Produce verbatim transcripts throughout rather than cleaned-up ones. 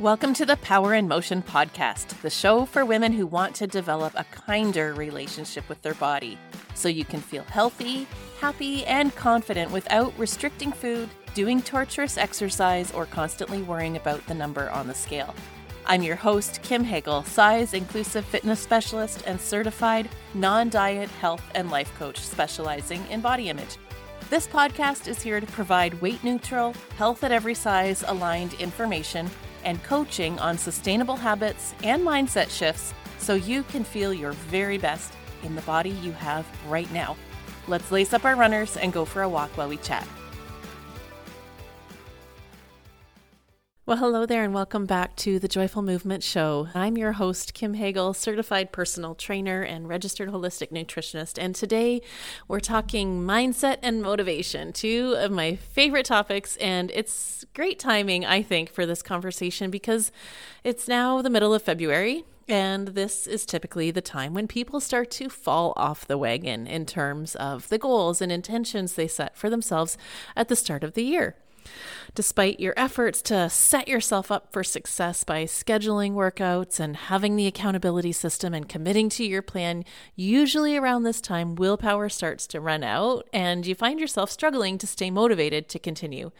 Welcome to the Power in Motion podcast, the show for women who want to develop a kinder relationship with their body so you can feel healthy, happy, and confident without restricting food, doing torturous exercise, or constantly worrying about the number on the scale. I'm your host, Kim Hagel, size inclusive fitness specialist and certified non-diet health and life coach specializing in body image. This podcast is here to provide weight neutral, health at every size aligned information and coaching on sustainable habits and mindset shifts so you can feel your very best in the body you have right now. Let's lace up our runners and go for a walk while we chat. Well, hello there and welcome back to the Joyful Movement Show. I'm your host, Kim Hagel, certified personal trainer and registered holistic nutritionist. And today we're talking mindset and motivation, two of my favorite topics. And it's great timing, I think, for this conversation because it's now the middle of February. And this is typically the time when people start to fall off the wagon in terms of the goals and intentions they set for themselves at the start of the year. Despite your efforts to set yourself up for success by scheduling workouts and having the accountability system and committing to your plan, usually around this time, willpower starts to run out and you find yourself struggling to stay motivated to continue.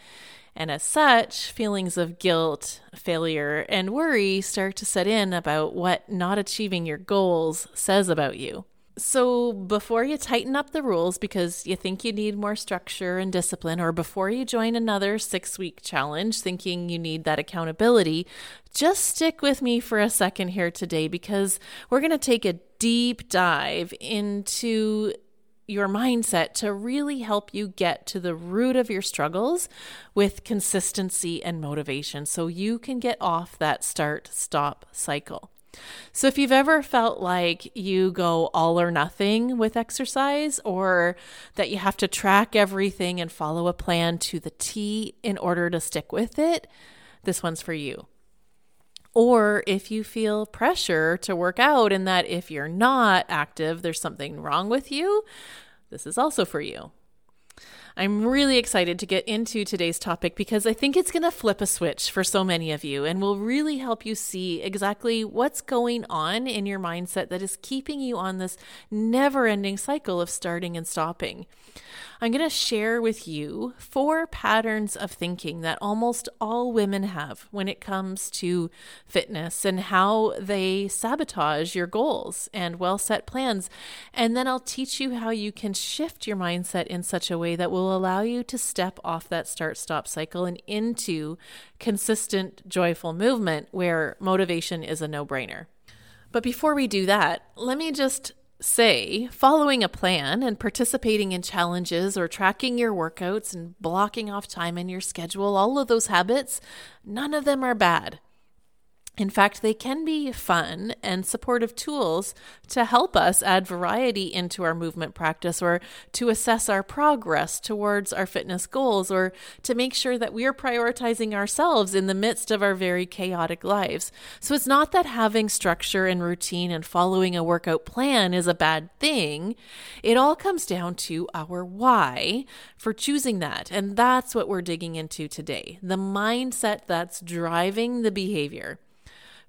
And as such, feelings of guilt, failure, and worry start to set in about what not achieving your goals says about you. So before you tighten up the rules because you think you need more structure and discipline, or before you join another six-week challenge thinking you need that accountability, just stick with me for a second here today because we're going to take a deep dive into your mindset to really help you get to the root of your struggles with consistency and motivation so you can get off that start-stop cycle. So if you've ever felt like you go all or nothing with exercise, or that you have to track everything and follow a plan to the T in order to stick with it, this one's for you. Or if you feel pressure to work out and that if you're not active, there's something wrong with you, this is also for you. I'm really excited to get into today's topic because I think it's going to flip a switch for so many of you and will really help you see exactly what's going on in your mindset that is keeping you on this never-ending cycle of starting and stopping. I'm going to share with you four patterns of thinking that almost all women have when it comes to fitness and how they sabotage your goals and well-set plans. And then I'll teach you how you can shift your mindset in such a way that will allow you to step off that start-stop cycle and into consistent, joyful movement where motivation is a no-brainer. But before we do that, let me just say, following a plan and participating in challenges or tracking your workouts and blocking off time in your schedule, all of those habits, none of them are bad. In fact, they can be fun and supportive tools to help us add variety into our movement practice or to assess our progress towards our fitness goals or to make sure that we are prioritizing ourselves in the midst of our very chaotic lives. So it's not that having structure and routine and following a workout plan is a bad thing. It all comes down to our why for choosing that. And that's what we're digging into today, the mindset that's driving the behavior.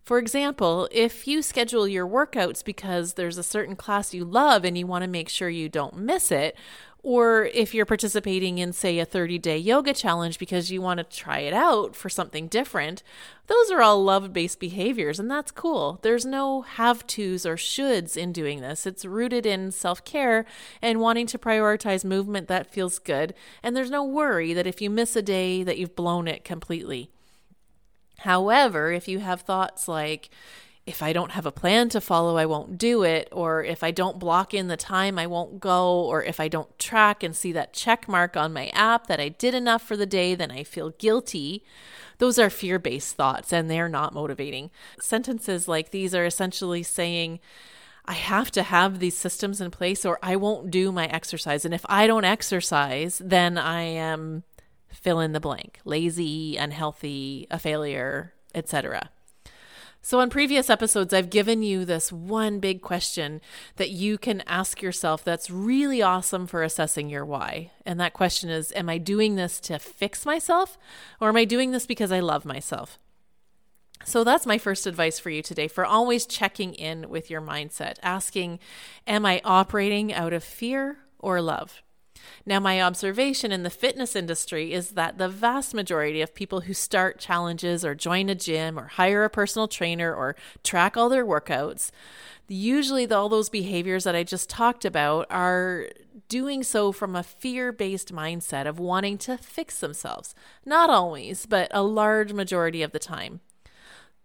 For example, if you schedule your workouts because there's a certain class you love and you want to make sure you don't miss it, or if you're participating in, say, a thirty-day yoga challenge because you want to try it out for something different, those are all love-based behaviors, and that's cool. There's no have-tos or shoulds in doing this. It's rooted in self-care and wanting to prioritize movement that feels good, and there's no worry that if you miss a day that you've blown it completely. However, if you have thoughts like, if I don't have a plan to follow, I won't do it, or if I don't block in the time, I won't go, or if I don't track and see that check mark on my app that I did enough for the day, then I feel guilty, those are fear-based thoughts and they're not motivating. Sentences like these are essentially saying, I have to have these systems in place or I won't do my exercise. And if I don't exercise, then I am fill in the blank, lazy, unhealthy, a failure, et cetera. So on previous episodes, I've given you this one big question that you can ask yourself that's really awesome for assessing your why. And that question is, am I doing this to fix myself or am I doing this because I love myself? So that's my first advice for you today, for always checking in with your mindset, asking, am I operating out of fear or love? Now, my observation in the fitness industry is that the vast majority of people who start challenges or join a gym or hire a personal trainer or track all their workouts, usually the, all those behaviors that I just talked about are doing so from a fear-based mindset of wanting to fix themselves. Not always, but a large majority of the time.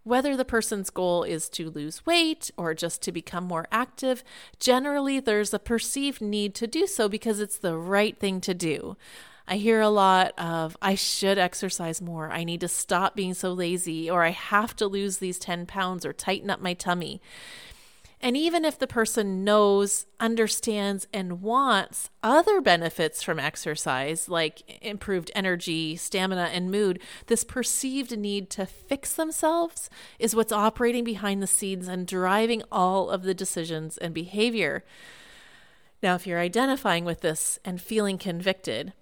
Whether the person's goal is to lose weight or just to become more active, generally there's a perceived need to do so because it's the right thing to do. I hear a lot of, I should exercise more, I need to stop being so lazy, or I have to lose these ten pounds or tighten up my tummy. And even if the person knows, understands, and wants other benefits from exercise, like improved energy, stamina, and mood, this perceived need to fix themselves is what's operating behind the scenes and driving all of the decisions and behavior. Now, if you're identifying with this and feeling convicted,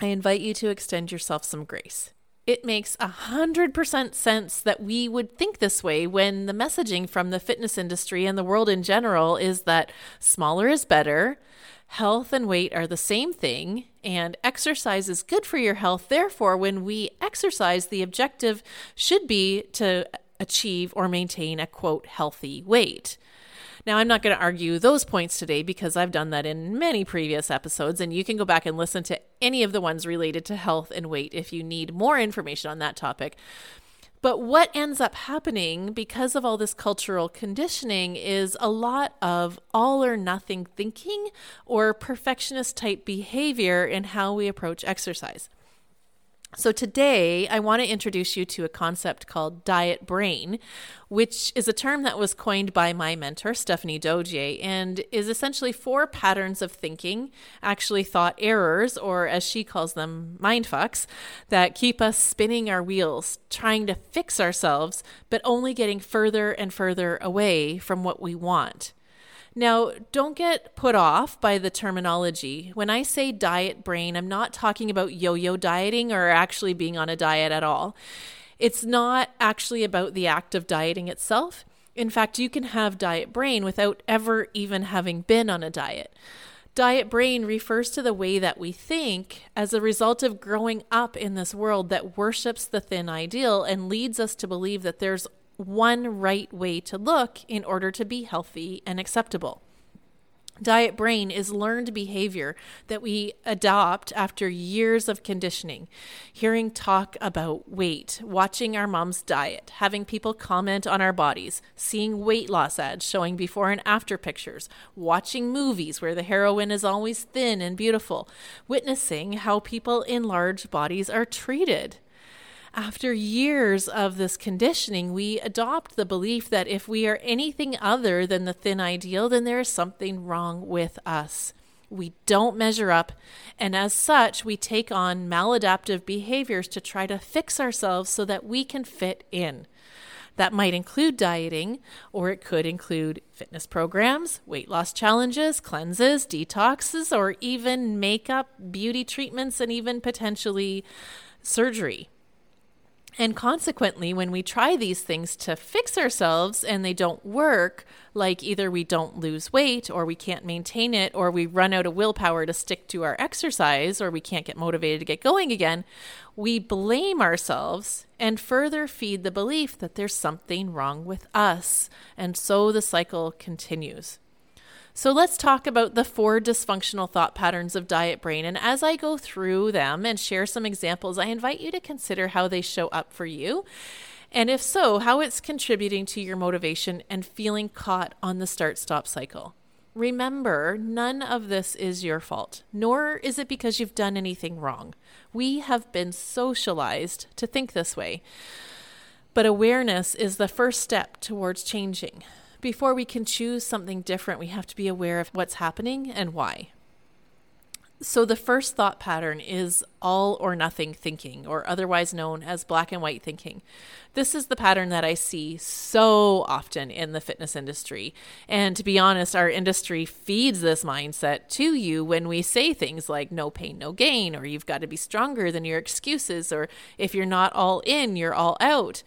I invite you to extend yourself some grace. It makes one hundred percent sense that we would think this way when the messaging from the fitness industry and the world in general is that smaller is better, health and weight are the same thing, and exercise is good for your health. Therefore, when we exercise, the objective should be to achieve or maintain a, quote, healthy weight. Now, I'm not going to argue those points today because I've done that in many previous episodes, and you can go back and listen to any of the ones related to health and weight if you need more information on that topic. But what ends up happening because of all this cultural conditioning is a lot of all or nothing thinking or perfectionist type behavior in how we approach exercise. So today, I want to introduce you to a concept called diet brain, which is a term that was coined by my mentor, Stephanie Dodier, and is essentially four patterns of thinking, actually thought errors, or as she calls them, mindfucks, that keep us spinning our wheels, trying to fix ourselves, but only getting further and further away from what we want. Now, don't get put off by the terminology. When I say diet brain, I'm not talking about yo-yo dieting or actually being on a diet at all. It's not actually about the act of dieting itself. In fact, you can have diet brain without ever even having been on a diet. Diet brain refers to the way that we think as a result of growing up in this world that worships the thin ideal and leads us to believe that there's one right way to look in order to be healthy and acceptable. Diet brain is learned behavior that we adopt after years of conditioning, hearing talk about weight, watching our mom's diet, having people comment on our bodies, seeing weight loss ads showing before and after pictures, watching movies where the heroine is always thin and beautiful, witnessing how people in large bodies are treated. After years of this conditioning, we adopt the belief that if we are anything other than the thin ideal, then there is something wrong with us. We don't measure up, and as such, we take on maladaptive behaviors to try to fix ourselves so that we can fit in. That might include dieting, or it could include fitness programs, weight loss challenges, cleanses, detoxes, or even makeup, beauty treatments, and even potentially surgery. And consequently, when we try these things to fix ourselves and they don't work, like either we don't lose weight or we can't maintain it or we run out of willpower to stick to our exercise or we can't get motivated to get going again, we blame ourselves and further feed the belief that there's something wrong with us. And so the cycle continues. So let's talk about the four dysfunctional thought patterns of diet brain. And as I go through them and share some examples, I invite you to consider how they show up for you. And if so, how it's contributing to your motivation and feeling caught on the start-stop cycle. Remember, none of this is your fault, nor is it because you've done anything wrong. We have been socialized to think this way. But awareness is the first step towards changing. Before we can choose something different, we have to be aware of what's happening and why. So the first thought pattern is all or nothing thinking, or otherwise known as black and white thinking. This is the pattern that I see so often in the fitness industry. And to be honest, our industry feeds this mindset to you when we say things like no pain, no gain, or you've got to be stronger than your excuses, or if you're not all in, you're all out.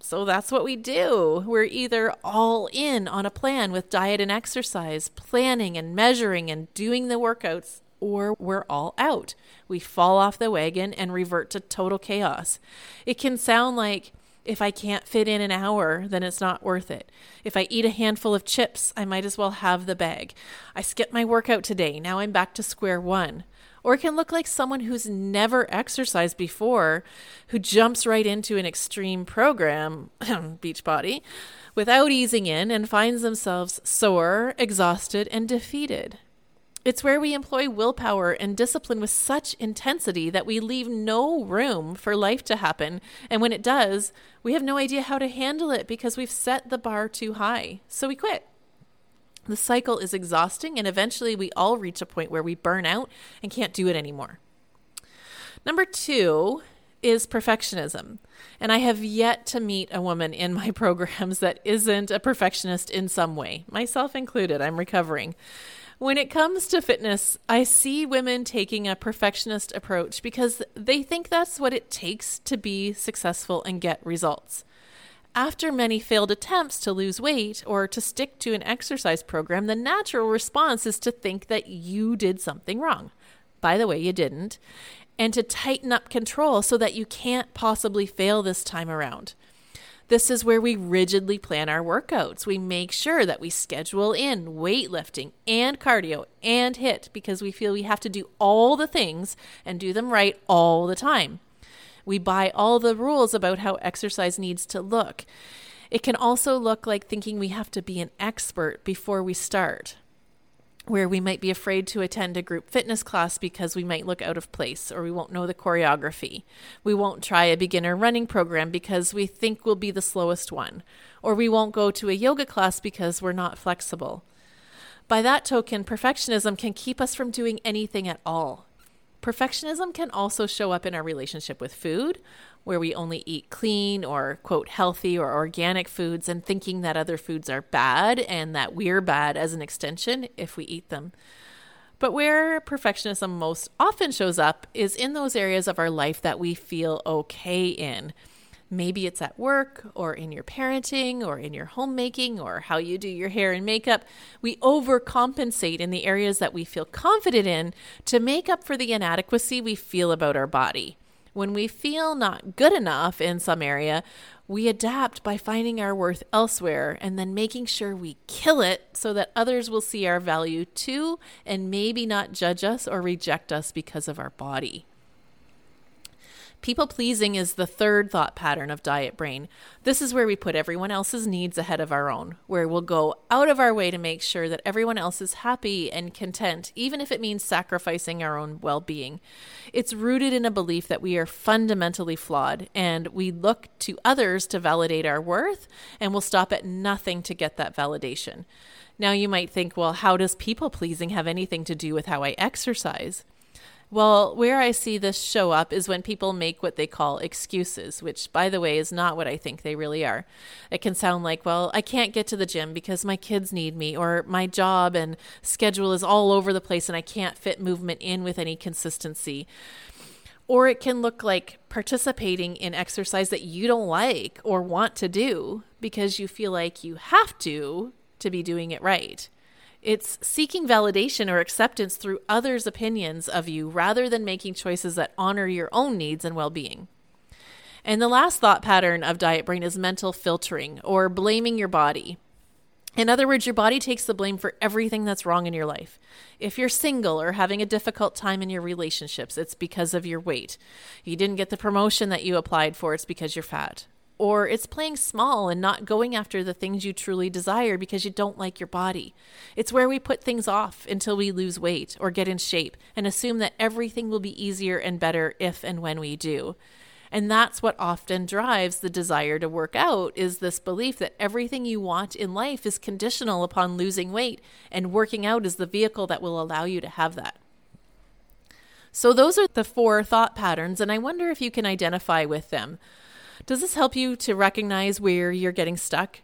So that's what we do. We're either all in on a plan with diet and exercise, planning and measuring and doing the workouts, or we're all out. We fall off the wagon and revert to total chaos. It can sound like, if I can't fit in an hour, then it's not worth it. If I eat a handful of chips, I might as well have the bag. I skipped my workout today. Now I'm back to square one. Or it can look like someone who's never exercised before, who jumps right into an extreme program, Beachbody, without easing in and finds themselves sore, exhausted, and defeated. It's where we employ willpower and discipline with such intensity that we leave no room for life to happen. And when it does, we have no idea how to handle it because we've set the bar too high. So we quit. The cycle is exhausting, and eventually we all reach a point where we burn out and can't do it anymore. Number two is perfectionism. And I have yet to meet a woman in my programs that isn't a perfectionist in some way, myself included. I'm recovering. When it comes to fitness, I see women taking a perfectionist approach because they think that's what it takes to be successful and get results. After many failed attempts to lose weight or to stick to an exercise program, the natural response is to think that you did something wrong. By the way, you didn't. And to tighten up control so that you can't possibly fail this time around. This is where we rigidly plan our workouts. We make sure that we schedule in weightlifting and cardio and H I I T because we feel we have to do all the things and do them right all the time. We buy all the rules about how exercise needs to look. It can also look like thinking we have to be an expert before we start, where we might be afraid to attend a group fitness class because we might look out of place or we won't know the choreography. We won't try a beginner running program because we think we'll be the slowest one, or we won't go to a yoga class because we're not flexible. By that token, perfectionism can keep us from doing anything at all. Perfectionism can also show up in our relationship with food, where we only eat clean or, quote, healthy or organic foods and thinking that other foods are bad and that we're bad as an extension if we eat them. But where perfectionism most often shows up is in those areas of our life that we feel okay in. Maybe it's at work or in your parenting or in your homemaking or how you do your hair and makeup. We overcompensate in the areas that we feel confident in to make up for the inadequacy we feel about our body. When we feel not good enough in some area, we adapt by finding our worth elsewhere and then making sure we kill it so that others will see our value too and maybe not judge us or reject us because of our body. People pleasing is the third thought pattern of diet brain. This is where we put everyone else's needs ahead of our own, where we'll go out of our way to make sure that everyone else is happy and content, even if it means sacrificing our own well-being. It's rooted in a belief that we are fundamentally flawed, and we look to others to validate our worth, and we'll stop at nothing to get that validation. Now you might think, well, how does people pleasing have anything to do with how I exercise? Well, where I see this show up is when people make what they call excuses, which, by the way, is not what I think they really are. It can sound like, well, I can't get to the gym because my kids need me, or my job and schedule is all over the place and I can't fit movement in with any consistency. Or it can look like participating in exercise that you don't like or want to do because you feel like you have to to be doing it right. It's seeking validation or acceptance through others' opinions of you rather than making choices that honor your own needs and well-being. And the last thought pattern of diet brain is mental filtering or blaming your body. In other words, your body takes the blame for everything that's wrong in your life. If you're single or having a difficult time in your relationships, it's because of your weight. You didn't get the promotion that you applied for, it's because you're fat. Or it's playing small and not going after the things you truly desire because you don't like your body. It's where we put things off until we lose weight or get in shape and assume that everything will be easier and better if and when we do. And that's what often drives the desire to work out, is this belief that everything you want in life is conditional upon losing weight, and working out is the vehicle that will allow you to have that. So those are the four thought patterns, and I wonder if you can identify with them. Does this help you to recognize where you're getting stuck?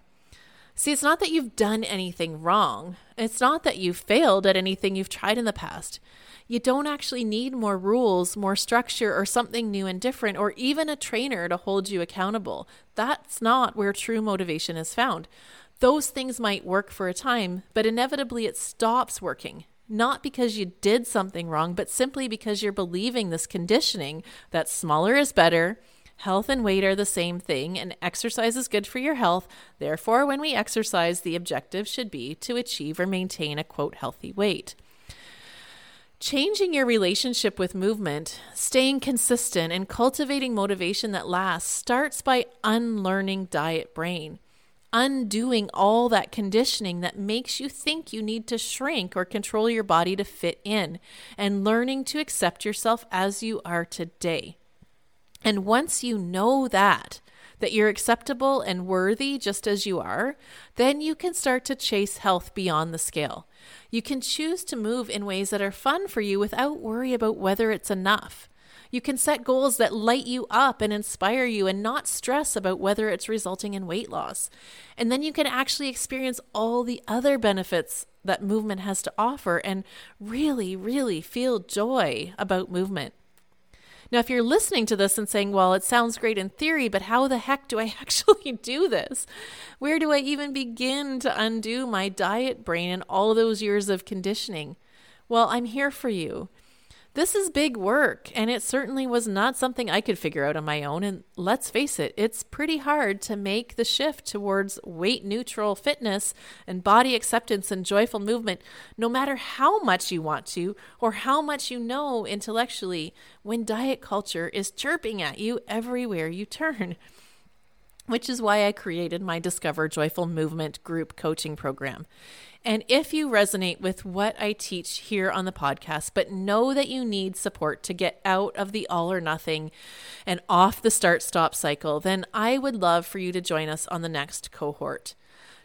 See, it's not that you've done anything wrong. It's not that you failed at anything you've tried in the past. You don't actually need more rules, more structure, or something new and different, or even a trainer to hold you accountable. That's not where true motivation is found. Those things might work for a time, but inevitably it stops working. Not because you did something wrong, but simply because you're believing this conditioning that smaller is better, health and weight are the same thing, and exercise is good for your health. Therefore, when we exercise, the objective should be to achieve or maintain a quote healthy weight. Changing your relationship with movement, staying consistent, and cultivating motivation that lasts starts by unlearning diet brain. Undoing all that conditioning that makes you think you need to shrink or control your body to fit in, and learning to accept yourself as you are today. And once you know that, that you're acceptable and worthy just as you are, then you can start to chase health beyond the scale. You can choose to move in ways that are fun for you without worry about whether it's enough. You can set goals that light you up and inspire you and not stress about whether it's resulting in weight loss. And then you can actually experience all the other benefits that movement has to offer and really, really feel joy about movement. Now, if you're listening to this and saying, well, it sounds great in theory, but how the heck do I actually do this? Where do I even begin to undo my diet brain and all those years of conditioning? Well, I'm here for you. This is big work, and it certainly was not something I could figure out on my own. And let's face it, it's pretty hard to make the shift towards weight neutral fitness and body acceptance and joyful movement, no matter how much you want to or how much you know intellectually, when diet culture is chirping at you everywhere you turn. Which is why I created my Discover Joyful Movement group coaching program. And if you resonate with what I teach here on the podcast, but know that you need support to get out of the all or nothing and off the start-stop cycle, then I would love for you to join us on the next cohort.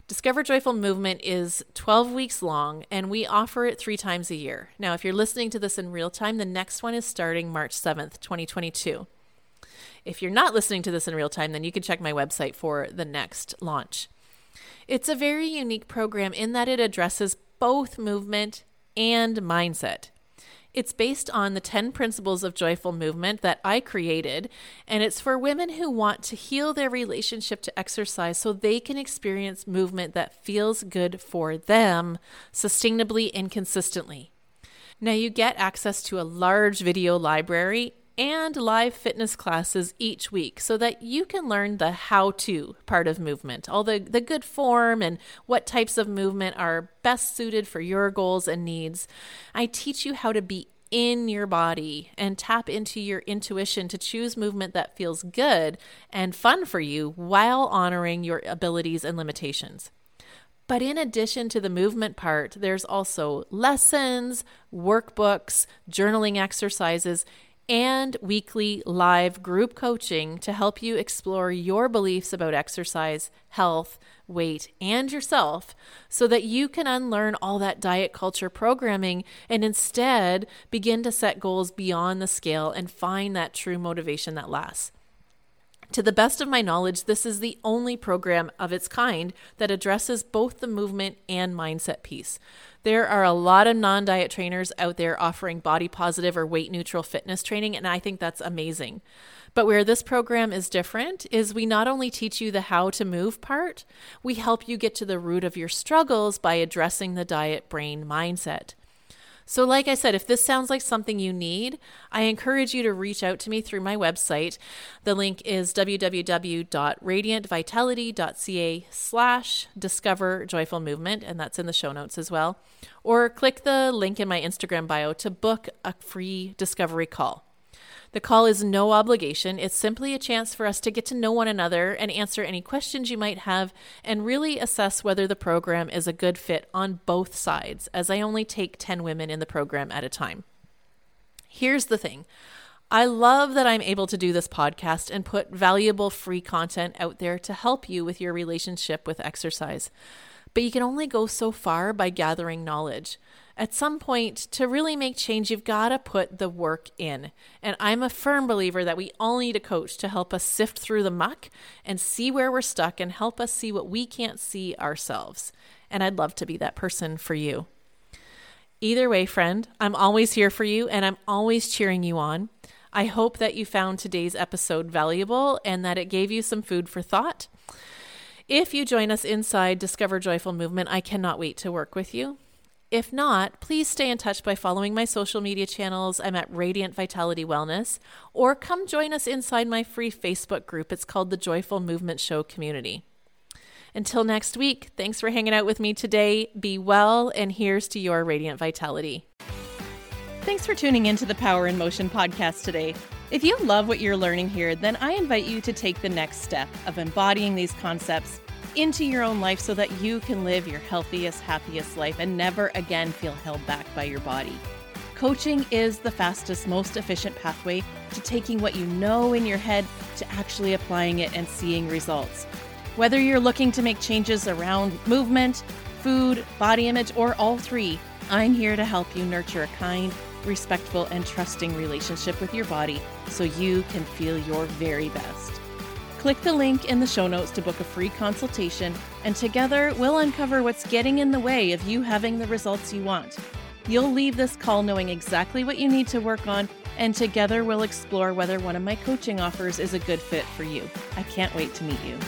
Discover Joyful Movement is twelve weeks long, and we offer it three times a year. Now, if you're listening to this in real time, the next one is starting March seventh, twenty twenty-two. If you're not listening to this in real time, then you can check my website for the next launch. It's a very unique program in that it addresses both movement and mindset. It's based on the ten principles of joyful movement that I created, and it's for women who want to heal their relationship to exercise so they can experience movement that feels good for them sustainably and consistently. Now, you get access to a large video library and live fitness classes each week so that you can learn the how-to part of movement, all the, the good form and what types of movement are best suited for your goals and needs. I teach you how to be in your body and tap into your intuition to choose movement that feels good and fun for you while honoring your abilities and limitations. But in addition to the movement part, there's also lessons, workbooks, journaling exercises, and weekly live group coaching to help you explore your beliefs about exercise, health, weight, and yourself so that you can unlearn all that diet culture programming and instead begin to set goals beyond the scale and find that true motivation that lasts. To the best of my knowledge, this is the only program of its kind that addresses both the movement and mindset piece. There are a lot of non-diet trainers out there offering body positive or weight neutral fitness training, and I think that's amazing. But where this program is different is we not only teach you the how to move part, we help you get to the root of your struggles by addressing the diet brain mindset. So like I said, if this sounds like something you need, I encourage you to reach out to me through my website. The link is www.radiantvitality.ca slash discover joyful movement, and that's in the show notes as well. Or click the link in my Instagram bio to book a free discovery call. The call is no obligation. It's simply a chance for us to get to know one another and answer any questions you might have and really assess whether the program is a good fit on both sides, as I only take ten women in the program at a time. Here's the thing. I love that I'm able to do this podcast and put valuable free content out there to help you with your relationship with exercise. But you can only go so far by gathering knowledge. At some point, to really make change, you've got to put the work in. And I'm a firm believer that we all need a coach to help us sift through the muck and see where we're stuck and help us see what we can't see ourselves. and I'd love to be that person for you. Either way, friend, I'm always here for you and I'm always cheering you on. I hope that you found today's episode valuable and that it gave you some food for thought. If you join us inside Discover Joyful Movement, I cannot wait to work with you. If not, please stay in touch by following my social media channels. I'm at Radiant Vitality Wellness, or come join us inside my free Facebook group. It's called the Joyful Movement Show Community. Until next week, thanks for hanging out with me today. Be well, and here's to your radiant vitality. Thanks for tuning into the Power in Motion podcast today. If you love what you're learning here, then I invite you to take the next step of embodying these concepts into your own life so that you can live your healthiest, happiest life and never again feel held back by your body. Coaching is the fastest, most efficient pathway to taking what you know in your head to actually applying it and seeing results. Whether you're looking to make changes around movement, food, body image, or all three, I'm here to help you nurture a kind, respectful, and trusting relationship with your body so you can feel your very best. Click the link in the show notes to book a free consultation, and together we'll uncover what's getting in the way of you having the results you want. You'll leave this call knowing exactly what you need to work on, and together we'll explore whether one of my coaching offers is a good fit for you. I can't wait to meet you.